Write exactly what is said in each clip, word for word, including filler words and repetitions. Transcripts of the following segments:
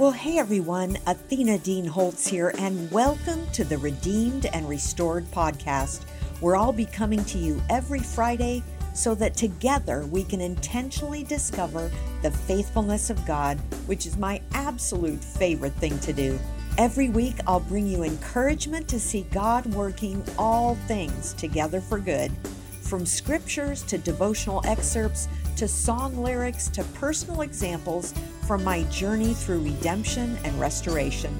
Well, hey everyone, Athena Dean Holtz here, and welcome to the Redeemed and Restored podcast, where I'll be coming to you every Friday so that together we can intentionally discover the faithfulness of God, which is my absolute favorite thing to do. Every week, I'll bring you encouragement to see God working all things together for good, from scriptures to devotional excerpts to song lyrics to personal examples from my journey through redemption and restoration.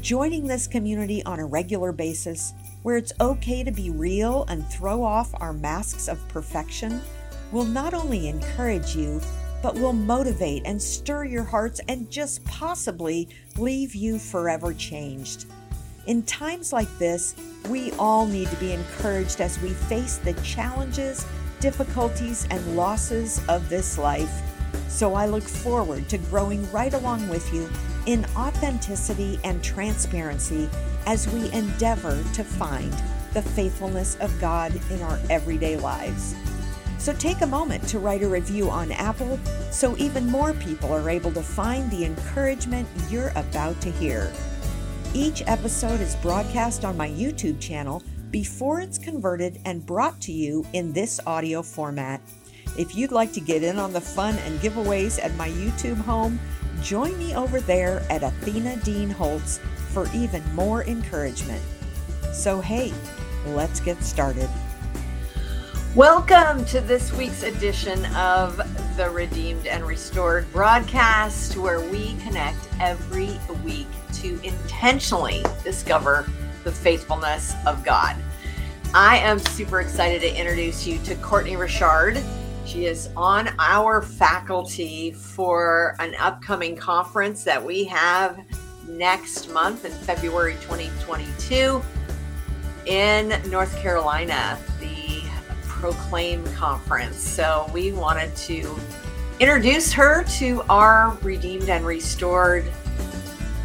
Joining this community on a regular basis, where it's okay to be real and throw off our masks of perfection, will not only encourage you, but will motivate and stir your hearts and just possibly leave you forever changed. In times like this, we all need to be encouraged as we face the challenges, difficulties, and losses of this life. So I look forward to growing right along with you in authenticity and transparency as we endeavor to find the faithfulness of God in our everyday lives. So take a moment to write a review on Apple so even more people are able to find the encouragement you're about to hear. Each episode is broadcast on my YouTube channel before it's converted and brought to you in this audio format. If you'd like to get in on the fun and giveaways at my YouTube home, join me over there at Athena Dean Holtz for even more encouragement. So hey, let's get started. Welcome to this week's edition of the Redeemed and Restored broadcast, where we connect every week to intentionally discover the faithfulness of God. I am super excited to introduce you to Courtnaye Richard. She is on our faculty for an upcoming conference that we have next month in February twenty twenty-two in North Carolina, the Proclaim Conference. So we wanted to introduce her to our Redeemed and Restored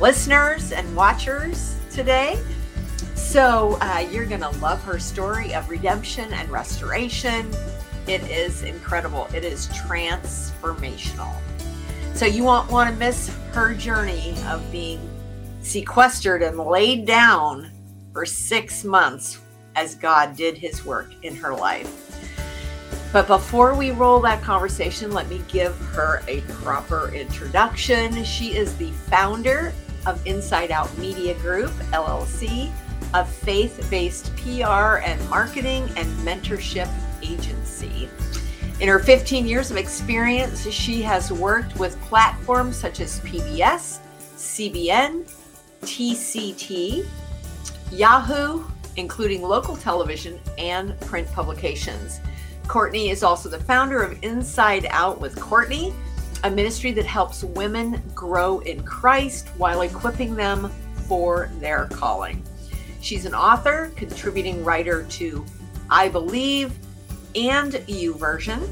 listeners and watchers today. So uh, you're going to love her story of redemption and restoration. It is incredible. It is transformational. So you won't want to miss her journey of being sequestered and laid down for six months as God did his work in her life. But before we roll that conversation, let me give her a proper introduction. She is the founder of Inside Out Media Group, L L C, a faith-based P R and marketing and mentorship agency. In her fifteen years of experience, she has worked with platforms such as P B S, C B N, T C T, Yahoo, including local television and print publications. Courtnaye is also the founder of Inside Out with Courtnaye, a ministry that helps women grow in Christ while equipping them for their calling. She's an author, contributing writer to I Believe and YouVersion.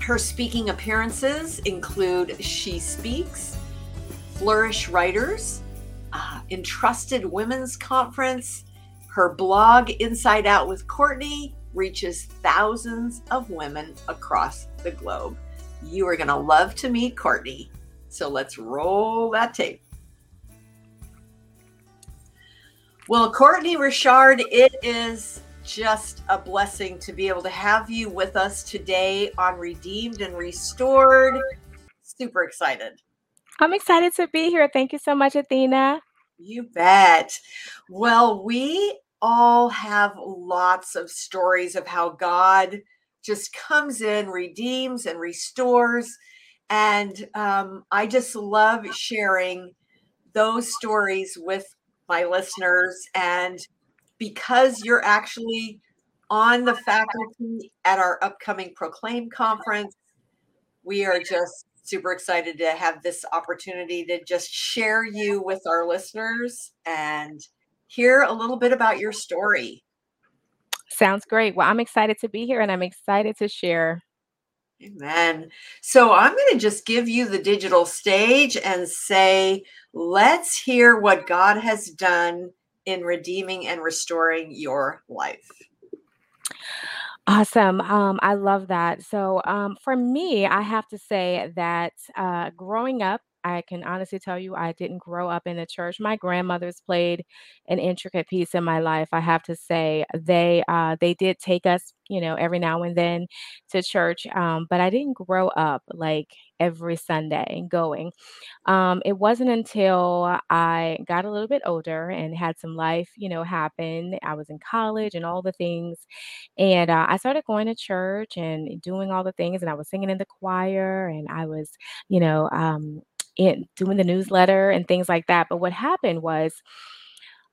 Her speaking appearances include She Speaks, Flourish Writers, uh, Entrusted Women's Conference. Her blog, Inside Out with Courtnaye, reaches thousands of women across the globe. You are going to love to meet Courtnaye. So let's roll that tape. Well, Courtnaye Richard, it is just a blessing to be able to have you with us today on Redeemed and Restored. Super excited. I'm excited to be here. Thank you so much, Athena. You bet. Well, we all have lots of stories of how God just comes in, redeems and restores. And um, I just love sharing those stories with my listeners. And because you're actually on the faculty at our upcoming Proclaim Conference, we are just super excited to have this opportunity to just share you with our listeners and hear a little bit about your story. Sounds great. Well, I'm excited to be here and I'm excited to share. Amen. So I'm going to just give you the digital stage and say, let's hear what God has done in redeeming and restoring your life. Awesome. Um, I love that. So um, for me, I have to say that uh, growing up I can honestly tell you I didn't grow up in the church. My grandmothers played an intricate piece in my life, I have to say. They uh, they did take us, you know, every now and then to church, um, but I didn't grow up like every Sunday going. Um, it wasn't until I got a little bit older and had some life, you know, happen. I was in college and all the things. And uh, I started going to church and doing all the things. And I was singing in the choir and I was, you know, um, in doing the newsletter and things like that. But what happened was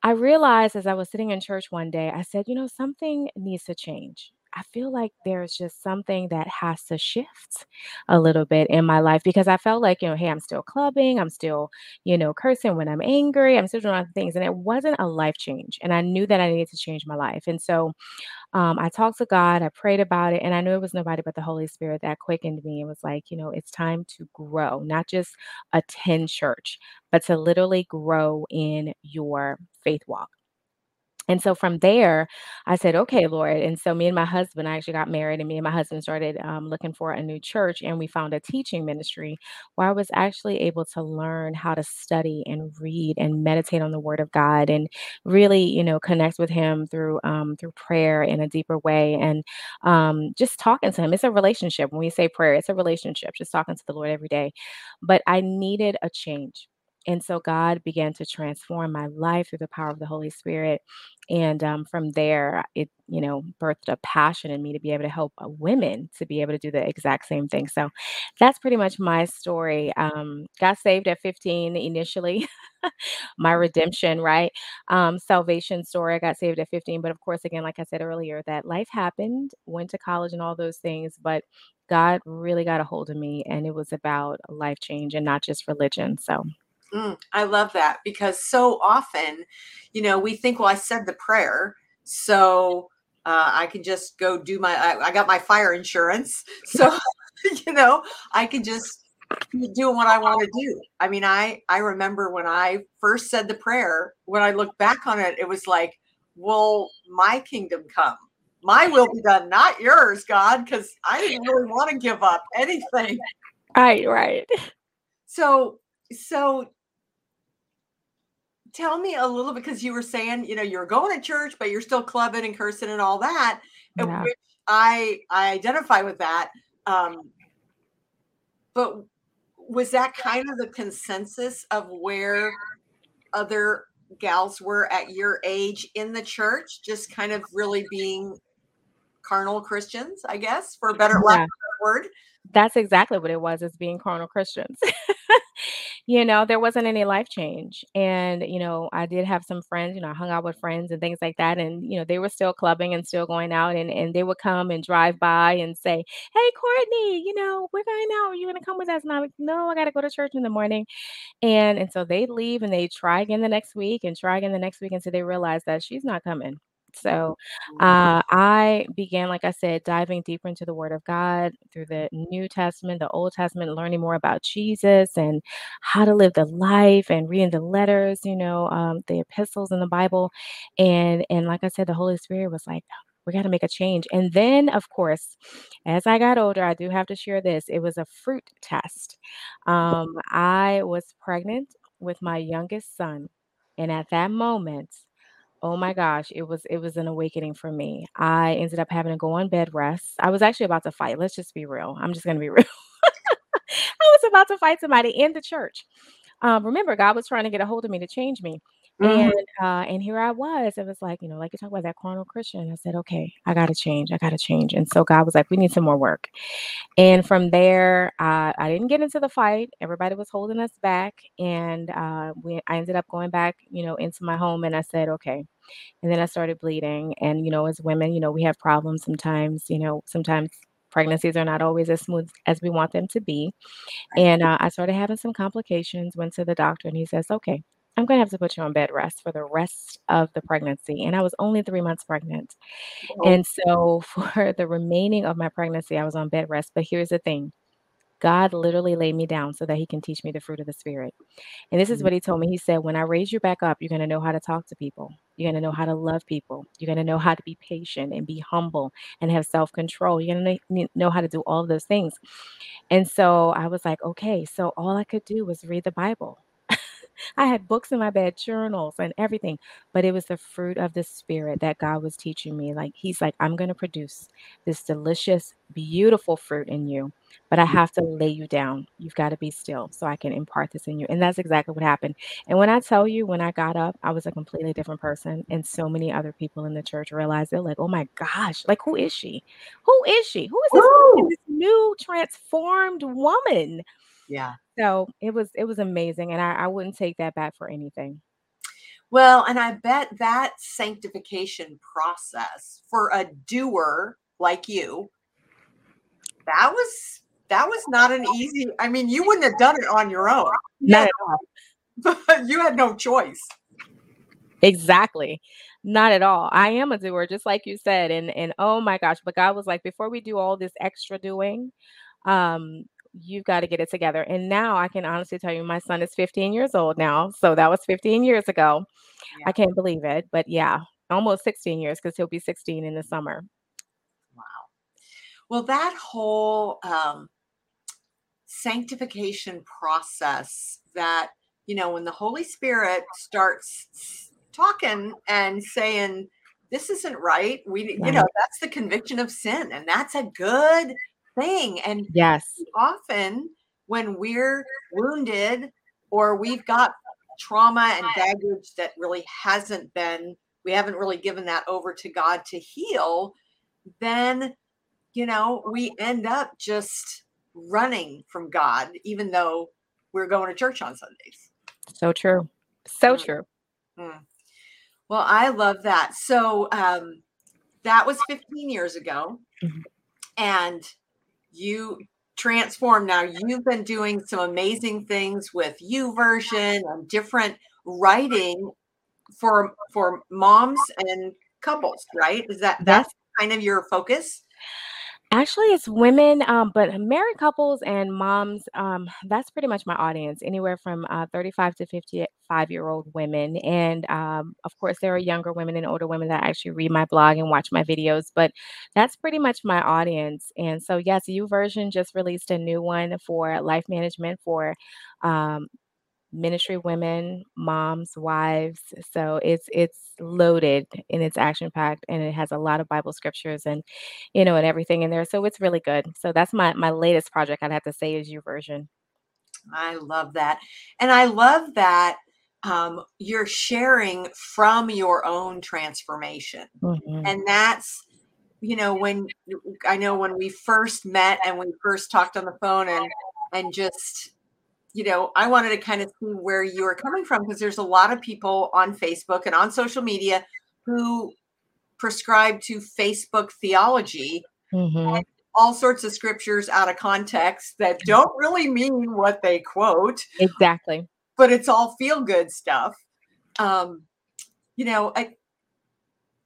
I realized as I was sitting in church one day, I said, you know, something needs to change. I feel like there's just something that has to shift a little bit in my life because I felt like, you know, hey, I'm still clubbing. I'm still, you know, cursing when I'm angry. I'm still doing other things. And it wasn't a life change. And I knew that I needed to change my life. And so um, I talked to God, I prayed about it, and I knew it was nobody but the Holy Spirit that quickened me. It was like, you know, it's time to grow, not just attend church, but to literally grow in your faith walk. And so from there, I said, okay, Lord. And so me and my husband, I actually got married and me and my husband started um, looking for a new church. And we found a teaching ministry where I was actually able to learn how to study and read and meditate on the word of God and really, you know, connect with him through um, through prayer in a deeper way. And um, just talking to him. It's a relationship. When we say prayer, it's a relationship, just talking to the Lord every day. But I needed a change. And so God began to transform my life through the power of the Holy Spirit. And um, from there, it, you know, birthed a passion in me to be able to help women to be able to do the exact same thing. So that's pretty much my story. Um, got saved at fifteen initially, my redemption, right? Um, salvation story. I got saved at fifteen. But of course, again, like I said earlier, that life happened, went to college and all those things. But God really got a hold of me. And it was about life change and not just religion. So. Mm, I love that because so often, you know, we think, well, I said the prayer, so uh, I can just go do my, I, I got my fire insurance. So, you know, I can just do what I want to do. I mean, I, I remember when I first said the prayer, when I look back on it, it was like, well, my kingdom come, my will be done, not yours, God, because I didn't really want to give up anything. Right, right. So, so. Tell me a little bit, because you were saying, you know, you're going to church, but you're still clubbing and cursing and all that. Yeah. Which I I identify with that. Um, but was that kind of the consensus of where other gals were at your age in the church, just kind of really being carnal Christians, I guess, for a better lack of a word? That's exactly what it was, is being carnal Christians. You know, there wasn't any life change. And, you know, I did have some friends, you know, I hung out with friends and things like that. And, you know, they were still clubbing and still going out and, and they would come and drive by and say, hey, Courtnaye, you know, we're going out. Are you going to come with us? And I'm like, no, I got to go to church in the morning. And and so they leave and they try again the next week and try again the next week. And so they realize that she's not coming. So uh, I began, like I said, diving deeper into the Word of God through the New Testament, the Old Testament, learning more about Jesus and how to live the life and reading the letters, you know, um, the epistles in the Bible. And and like I said, the Holy Spirit was like, we got to make a change. And then, of course, as I got older, I do have to share this. It was a fruit test. Um, I was pregnant with my youngest son. And at that moment, oh my gosh, it was it was an awakening for me. I ended up having to go on bed rest. I was actually about to fight. Let's just be real. I'm just going to be real. I was about to fight somebody in the church. Um, remember, God was trying to get a hold of me to change me. Mm-hmm. And uh, and here I was. It was like, you know, like you talk about that carnal Christian. I said, okay, I got to change. I got to change. And so God was like, we need some more work. And from there, uh, I didn't get into the fight. Everybody was holding us back. And uh, we, I ended up going back, you know, into my home. And I said, okay. And then I started bleeding. And, you know, as women, you know, we have problems sometimes, you know, sometimes pregnancies are not always as smooth as we want them to be. And uh, I started having some complications, went to the doctor and he says, okay, I'm going to have to put you on bed rest for the rest of the pregnancy. And I was only three months pregnant. Oh. And so for the remaining of my pregnancy, I was on bed rest. But here's the thing. God literally laid me down so that he can teach me the fruit of the spirit. And this is what he told me. He said, when I raise you back up, you're going to know how to talk to people. You're going to know how to love people. You're going to know how to be patient and be humble and have self-control. You're going to know how to do all of those things. And so I was like, okay, so all I could do was read the Bible. I had books in my bed, journals and everything, but it was the fruit of the spirit that God was teaching me. Like, he's like, I'm going to produce this delicious, beautiful fruit in you, but I have to lay you down. You've got to be still so I can impart this in you. And that's exactly what happened. And when I tell you, when I got up, I was a completely different person. And so many other people in the church realized, they're like, oh my gosh, like, who is she? Who is she? Who is this, who is this new transformed woman? Yeah. So it was it was amazing. And I, I wouldn't take that back for anything. Well, and I bet that sanctification process for a doer like you, that was that was not an easy. I mean, you wouldn't have done it on your own. Not at all. But you had no choice. Exactly. Not at all. I am a doer, just like you said. And and oh my gosh, but God was like, before we do all this extra doing, um, you've got to get it together. And now I can honestly tell you, my son is fifteen years old now. So that was fifteen years ago. Yeah. I can't believe it, but yeah, almost sixteen years, because he'll be sixteen in the summer. Wow. Well, that whole um, sanctification process that, you know, when the Holy Spirit starts talking and saying, this isn't right. We, yeah. you know, that's the conviction of sin, and that's a good thing. And yes, often when we're wounded or we've got trauma and baggage that really hasn't been, we haven't really given that over to God to heal, then, you know, we end up just running from God, even though we're going to church on Sundays. So true. So mm. true. Mm. Well, I love that. So um, that was fifteen years ago. Mm-hmm. And you transform now. You've been doing some amazing things with YouVersion and different writing for for moms and couples, right? Is that that's kind of your focus? Actually, it's women, um, but married couples and moms. Um, that's pretty much my audience. Anywhere from uh, thirty-five to fifty-five-year-old women, and um, of course, there are younger women and older women that actually read my blog and watch my videos. But that's pretty much my audience. And so, yes, YouVersion just released a new one for life management for um, ministry women, moms, wives. So it's it's loaded and it's action packed, and it has a lot of Bible scriptures and, you know, and everything in there. So it's really good. So that's my my latest project, I'd have to say, is YouVersion. I love that. And I love that um, you're sharing from your own transformation. Mm-hmm. And that's, you know, when I know when we first met and we first talked on the phone and and just, you know, I wanted to kind of see where you are coming from, because there's a lot of people on Facebook and on social media who prescribe to Facebook theology, mm-hmm. and all sorts of scriptures out of context that don't really mean what they quote. Exactly. But it's all feel good stuff. Um, you know, I,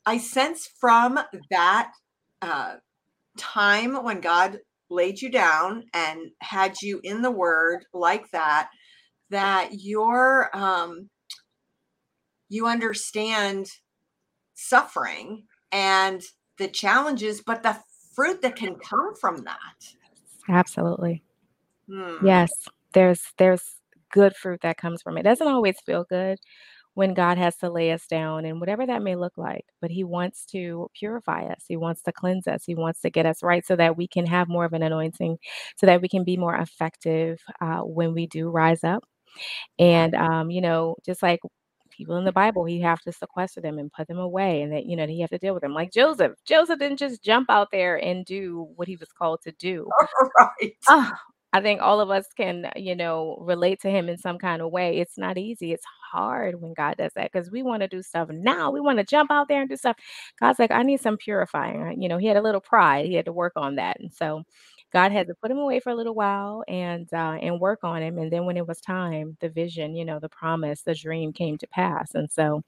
I sense from that uh, time when God laid you down and had you in the word like that, that you're, um, you understand suffering and the challenges, but the fruit that can come from that. Absolutely. Hmm. Yes. There's, there's good fruit that comes from it. It doesn't always feel good when God has to lay us down and whatever that may look like, but he wants to purify us. He wants to cleanse us. He wants to get us right so that we can have more of an anointing, so that we can be more effective uh, when we do rise up. And, um, you know, just like people in the Bible, you have to sequester them and put them away, and that, you know, you have to deal with them. Like Joseph, Joseph didn't just jump out there and do what he was called to do. Right. Oh, I think all of us can, you know, relate to him in some kind of way. It's not easy. It's hard when God does that, because we want to do stuff now. We want to jump out there and do stuff. God's like, I need some purifying. You know, he had a little pride. He had to work on that. And so God had to put him away for a little while and uh, and work on him. And then when it was time, the vision, you know, the promise, the dream came to pass. And so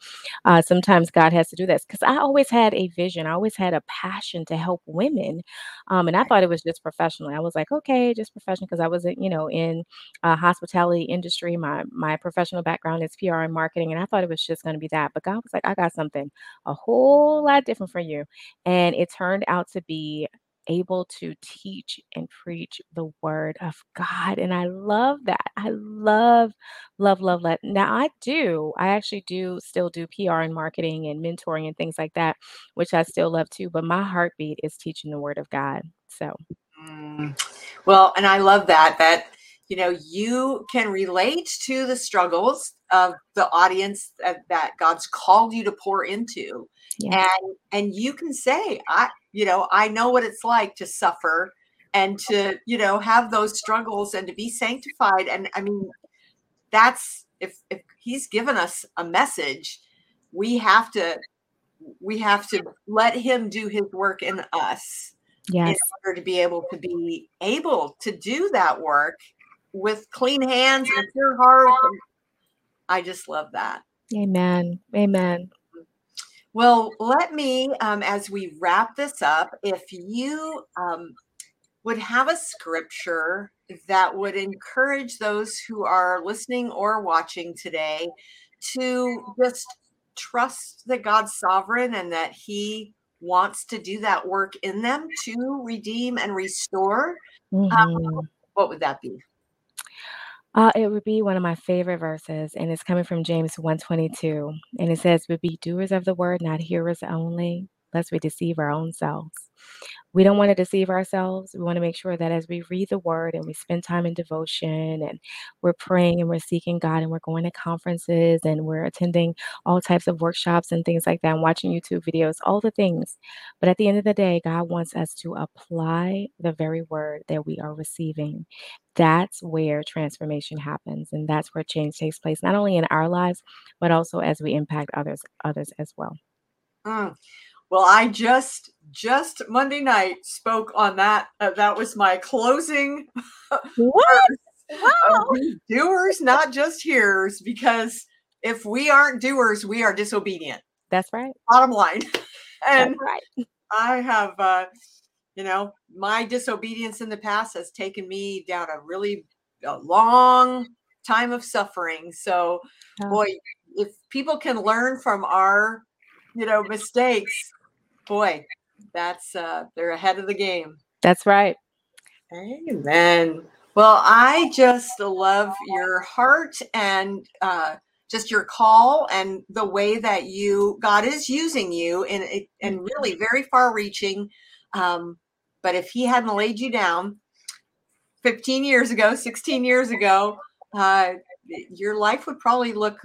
uh, sometimes God has to do that, because I always had a vision. I always had a passion to help women. Um, and I thought it was just professionally. I was like, okay, just professional, because I was, you know, in uh, hospitality industry. My my professional background is P R and marketing. And I thought it was just going to be that. But God was like, I got something a whole lot different for you. And it turned out to be able to teach and preach the word of God. And I love that. I love, love, love that. Now I do, I actually do still do P R and marketing and mentoring and things like that, which I still love too. But my heartbeat is teaching the word of God. So. Mm. Well, and I love that, that, you know, you can relate to the struggles of the audience that, that God's called you to pour into. Yeah. And, and you can say, I, You know, I know what it's like to suffer and to, you know, have those struggles and to be sanctified. And I mean, that's if, if he's given us a message, we have to we have to let him do his work in us. Yes. In order to be able to be able to do that work with clean hands and pure heart. I just love that. Amen. Amen. Well, let me, um, as we wrap this up, if you um, would have a scripture that would encourage those who are listening or watching today to just trust that God's sovereign and that he wants to do that work in them to redeem and restore, mm-hmm. um, what would that be? Uh, it would be one of my favorite verses, and it's coming from James one twenty-two, and it says, "But be doers of the word, not hearers only, lest we deceive our own selves." We don't want to deceive ourselves. We want to make sure that as we read the word and we spend time in devotion and we're praying and we're seeking God and we're going to conferences and we're attending all types of workshops and things like that and watching YouTube videos, all the things. But at the end of the day, God wants us to apply the very word that we are receiving. That's where transformation happens. And that's where change takes place, not only in our lives, but also as we impact others, others as well. Mm. Well, I just, just Monday night spoke on that. Uh, that was my closing. What? Wow. Doers, not just hearers, because if we aren't doers, we are disobedient. That's right. Bottom line. And that's right. I have, uh, you know, my disobedience in the past has taken me down a really a long time of suffering. So, oh. boy, if people can learn from our, you know, mistakes, boy, that's, uh, they're ahead of the game. That's right. Amen. Well, I just love your heart and, uh, just your call and the way that you, God is using you in, and really very far reaching. Um, but if he hadn't laid you down fifteen years ago, sixteen years ago, uh, your life would probably look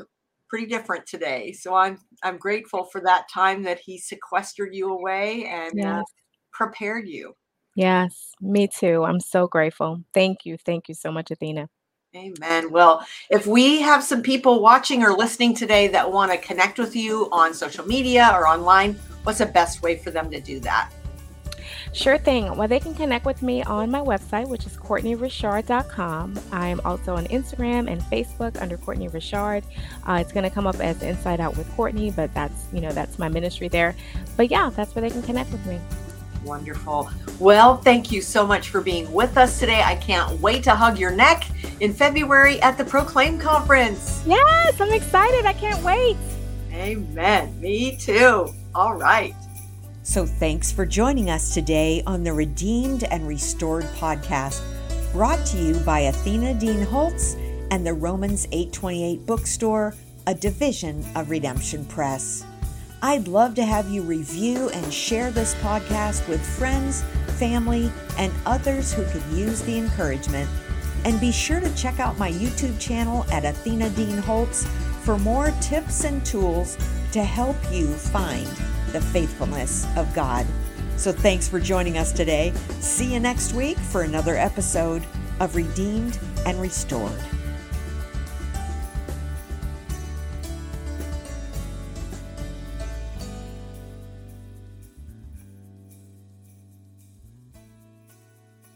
pretty different today. So I'm, I'm grateful for that time that he sequestered you away and yes. uh, prepared you. Yes, me too. I'm so grateful. Thank you. Thank you so much, Athena. Amen. Well, if we have some people watching or listening today that want to connect with you on social media or online, what's the best way for them to do that? Sure thing. Well, they can connect with me on my website, which is Courtnaye Richard dot com. I am also on Instagram and Facebook under Courtnaye Richard. Uh, it's going to come up as Inside Out with Courtnaye, but that's, you know, that's my ministry there. But yeah, that's where they can connect with me. Wonderful. Well, thank you so much for being with us today. I can't wait to hug your neck in February at the Proclaim Conference. Yes, I'm excited. I can't wait. Amen. Me too. All right. So thanks for joining us today on the Redeemed and Restored podcast, brought to you by Athena Dean Holtz and the Romans eight twenty-eight Bookstore, a division of Redemption Press. I'd love to have you review and share this podcast with friends, family, and others who could use the encouragement. And be sure to check out my YouTube channel at Athena Dean Holtz for more tips and tools to help you find the faithfulness of God. So thanks for joining us today. See you next week for another episode of Redeemed and Restored.